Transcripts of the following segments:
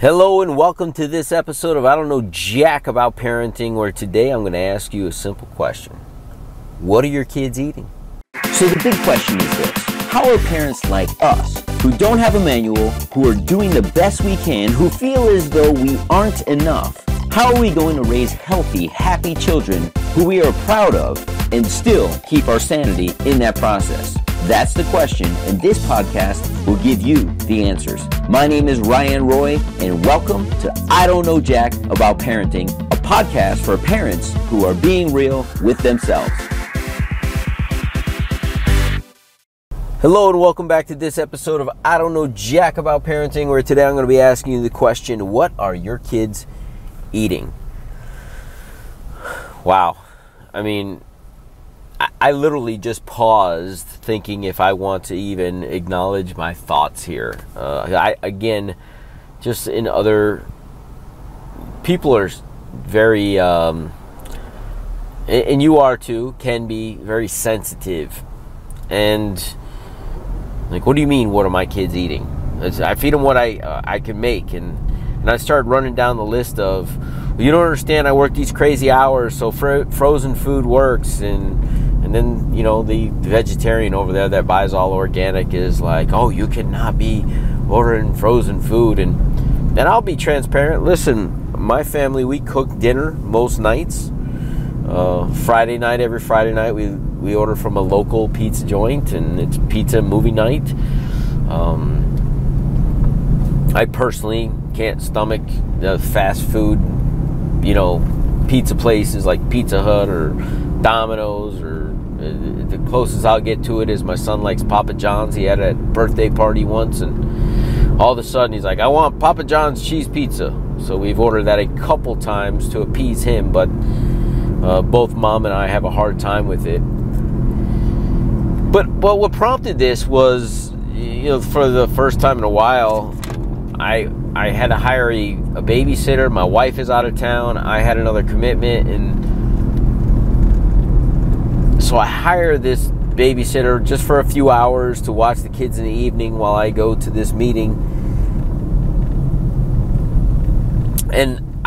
Hello and welcome to this episode of I Don't Know Jack About Parenting, where today I'm going to ask you a simple question. What are your kids eating? So the big question is this. How are parents like us, who don't have a manual, who are doing the best we can, who feel as though we aren't enough, how are we going to raise healthy, happy children who we are proud of and still keep our sanity in that process? That's the question, and this podcast will give you the answers. My name is Ryan Roy, and welcome to I Don't Know Jack About Parenting, a podcast for parents who are being real with themselves. Hello, and welcome back to this episode of I Don't Know Jack About Parenting, where today I'm going to be asking you the question, what are your kids eating? Wow. I mean, I literally just paused thinking if I want to even acknowledge my thoughts here. People are very, and you are too, can be very sensitive. And like, what do you mean, what are my kids eating? I feed them what I can make. And I started running down the list of, well, you don't understand, I work these crazy hours, so frozen food works. And then, you know, the vegetarian over there that buys all organic is like, oh, you cannot be ordering frozen food. And I'll be transparent. Listen, my family, we cook dinner most nights. Every Friday night, we order from a local pizza joint, and it's pizza movie night. I personally can't stomach the fast food, you know, pizza places like Pizza Hut or Domino's, or the closest I'll get to it is my son likes Papa John's. He had a birthday party once, and all of a sudden he's like, I want Papa John's cheese pizza. So we've ordered that a couple times to appease him, but both mom and I have a hard time with it. But what prompted this was, you know, for the first time in a while, I had to hire a babysitter. My wife is out of town. I had another commitment, and so I hire this babysitter just for a few hours to watch the kids in the evening while I go to this meeting. And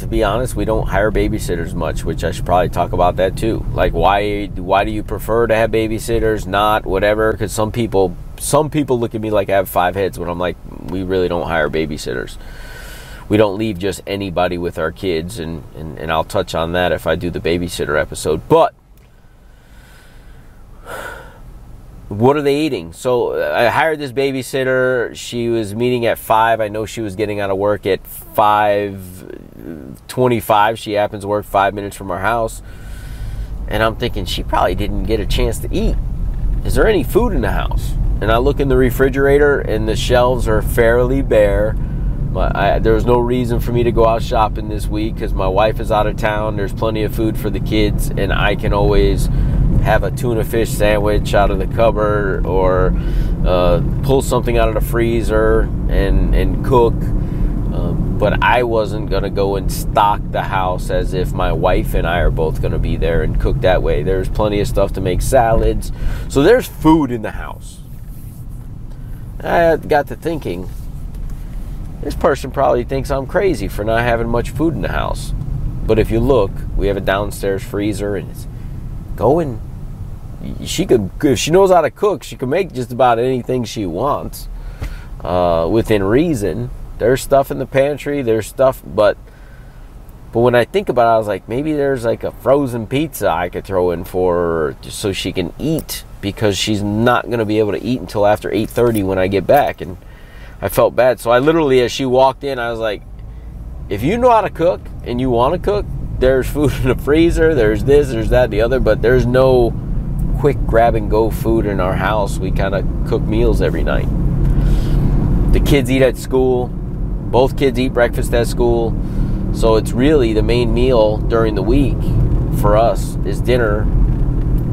to be honest, we don't hire babysitters much, which I should probably talk about that too. Like, why do you prefer to have babysitters, not whatever? Because some people look at me like I have five heads when I'm like, we really don't hire babysitters. We don't leave just anybody with our kids, and I'll touch on that if I do the babysitter episode. But what are they eating? So I hired this babysitter. She was meeting at 5. I know she was getting out of work at 5:25. She happens to work 5 minutes from our house. And I'm thinking, she probably didn't get a chance to eat. Is there any food in the house? And I look in the refrigerator, and the shelves are fairly bare. There was no reason for me to go out shopping this week because my wife is out of town. There's plenty of food for the kids, and I can always have a tuna fish sandwich out of the cupboard, or pull something out of the freezer and cook. But I wasn't going to go and stock the house as if my wife and I are both going to be there and cook that way. There's plenty of stuff to make salads. So there's food in the house. I got to thinking, this person probably thinks I'm crazy for not having much food in the house. But if you look, we have a downstairs freezer, and it's going. She could, if she knows how to cook, she can make just about anything she wants, within reason. There's stuff in the pantry, there's stuff, but when I think about it, I was like, maybe there's like a frozen pizza I could throw in for her just so she can eat, because she's not going to be able to eat until after 8:30 when I get back. And I felt bad, so I literally, as she walked in, I was like, if you know how to cook and you want to cook, there's food in the freezer, there's this, there's that, the other, but there's no quick grab-and-go food in our house. We kind of cook meals every night. The kids eat at school. Both kids eat breakfast at school. So it's really the main meal during the week for us is dinner.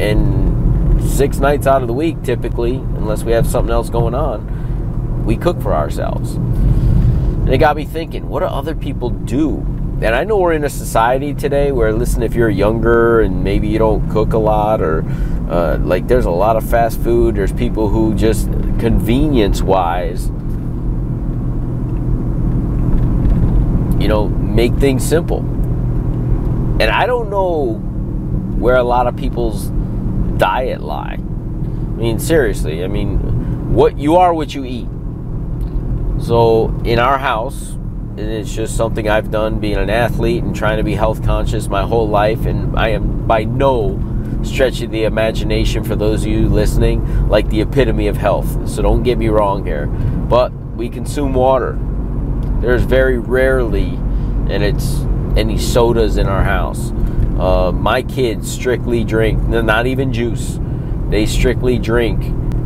And 6 nights out of the week, typically, unless we have something else going on, we cook for ourselves. And it got me thinking, what do other people do? And I know we're in a society today where, listen, if you're younger and maybe you don't cook a lot, or like there's a lot of fast food, there's people who just convenience-wise you know, make things simple. And I don't know where a lot of people's diet lie. I mean, seriously, I mean, what you are, what you eat. So in our house, and it's just something I've done being an athlete and trying to be health conscious my whole life, and I am by no stretch of the imagination, for those of you listening, like the epitome of health. So don't get me wrong here. But we consume water. There's very rarely, and it's any sodas in our house. My kids strictly drink, not even juice. They strictly drink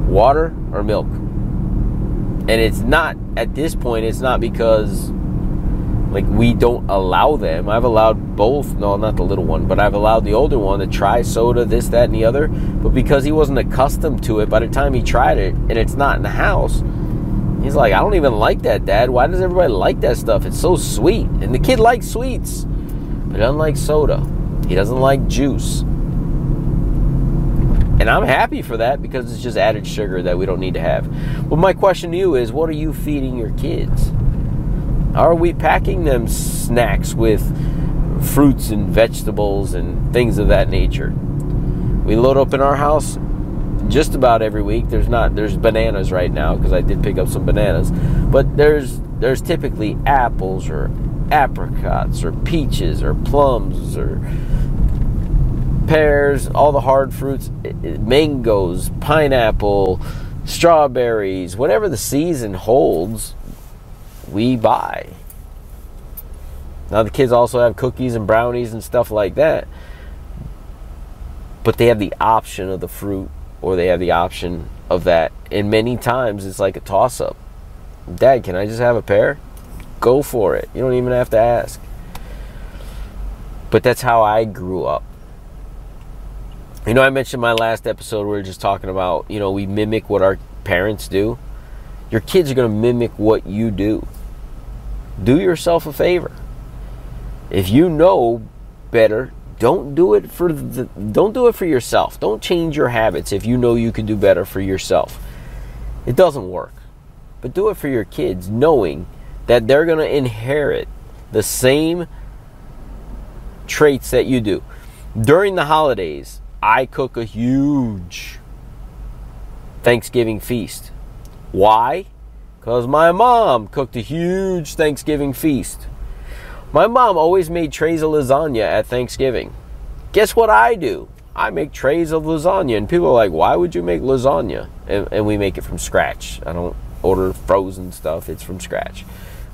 water or milk. And it's not, at this point, it's not because, like, we don't allow them. I've allowed both. No, not the little one. But I've allowed the older one to try soda, this, that, and the other. But because he wasn't accustomed to it, by the time he tried it, and it's not in the house, he's like, I don't even like that, Dad. Why does everybody like that stuff? It's so sweet. And the kid likes sweets. But he doesn't like soda. He doesn't like juice. And I'm happy for that, because it's just added sugar that we don't need to have. But my question to you is, what are you feeding your kids? Are we packing them snacks with fruits and vegetables and things of that nature? We load up in our house just about every week. There's bananas right now, because I did pick up some bananas. But there's typically apples or apricots or peaches or plums or pears, all the hard fruits, mangoes, pineapple, strawberries, whatever the season holds. We buy. Now the kids also have cookies and brownies and stuff like that, but they have the option of the fruit, or they have the option of that, and many times it's like a toss-up. Dad, can I just have a pear? Go for it. You don't even have to ask. But that's how I grew up. You know, I mentioned my last episode, we were just talking about, you know, we mimic what our parents do. Your kids are going to mimic what you do. Do yourself a favor. If you know better, don't do it for yourself. Don't change your habits if you know you can do better for yourself. It doesn't work. But do it for your kids, knowing that they're going to inherit the same traits that you do. During the holidays, I cook a huge Thanksgiving feast. Why? Because my mom cooked a huge Thanksgiving feast. My mom always made trays of lasagna at Thanksgiving. Guess what I do? I make trays of lasagna, and people are like, why would you make lasagna? And we make it from scratch. I don't order frozen stuff. It's from scratch.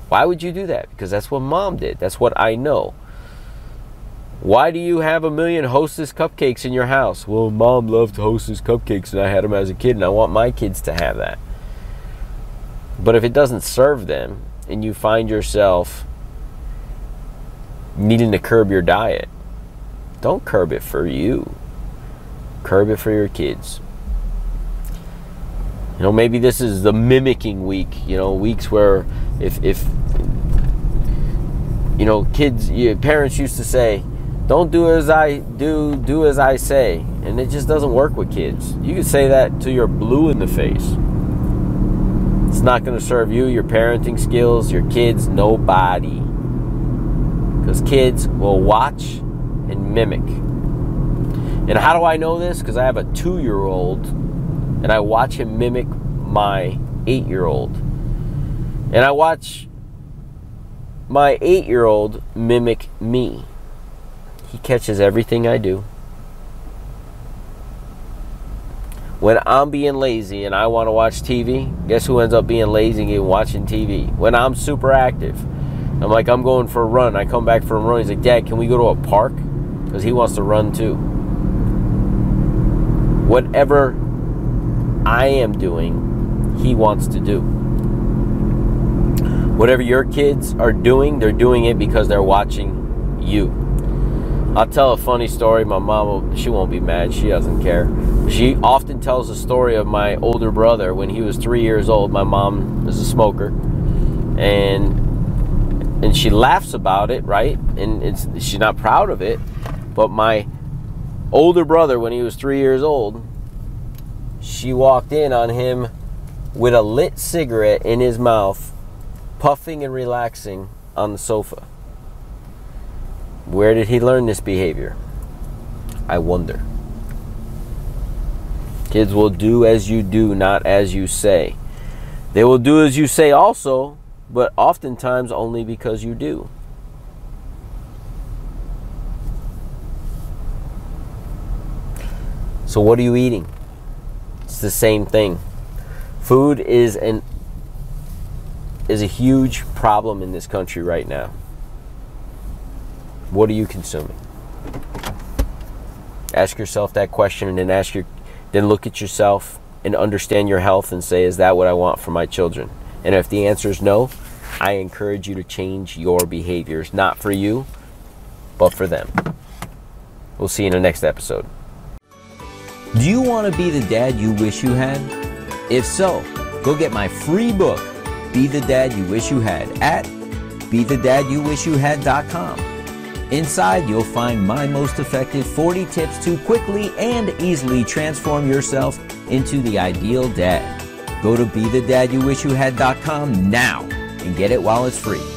Why would you do that? Because that's what Mom did. That's what I know. Why do you have a million Hostess cupcakes in your house? Well, Mom loved Hostess cupcakes, and I had them as a kid, and I want my kids to have that. But if it doesn't serve them, and you find yourself needing to curb your diet, don't curb it for you. Curb it for your kids. You know, maybe this is the mimicking week. You know, weeks where if you know, kids, your parents used to say, don't do as I do, do as I say. And it just doesn't work with kids. You can say that till you're blue in the face. It's not going to serve you, your parenting skills, your kids, nobody. Because kids will watch and mimic. And how do I know this? Because I have a 2-year-old, and I watch him mimic my 8-year-old. And I watch my 8-year-old mimic me. He catches everything I do. When I'm being lazy and I want to watch TV, guess who ends up being lazy and watching TV? When I'm super active, I'm like, I'm going for a run. I come back from a run. He's like, Dad, can we go to a park? Because he wants to run too. Whatever I am doing, he wants to do. Whatever your kids are doing, they're doing it because they're watching you. I'll tell a funny story. My mom, she won't be mad. She doesn't care. She often tells the story of my older brother when he was 3 years old. My mom is a smoker, and she laughs about it, right? And she's not proud of it. But my older brother, when he was 3 years old, she walked in on him with a lit cigarette in his mouth, puffing and relaxing on the sofa. Where did he learn this behavior? I wonder. Kids will do as you do, not as you say. They will do as you say also, but oftentimes only because you do. So what are you eating? It's the same thing. Food is a huge problem in this country right now. What are you consuming? Ask yourself that question, and then look at yourself and understand your health and say, is that what I want for my children? And if the answer is no, I encourage you to change your behaviors, not for you, but for them. We'll see you in the next episode. Do you want to be the dad you wish you had? If so, go get my free book, Be the Dad You Wish You Had, at BeTheDadYouWishYouHad.com. Inside, you'll find my most effective 40 tips to quickly and easily transform yourself into the ideal dad. Go to BeTheDadYouWishYouHad.com now and get it while it's free.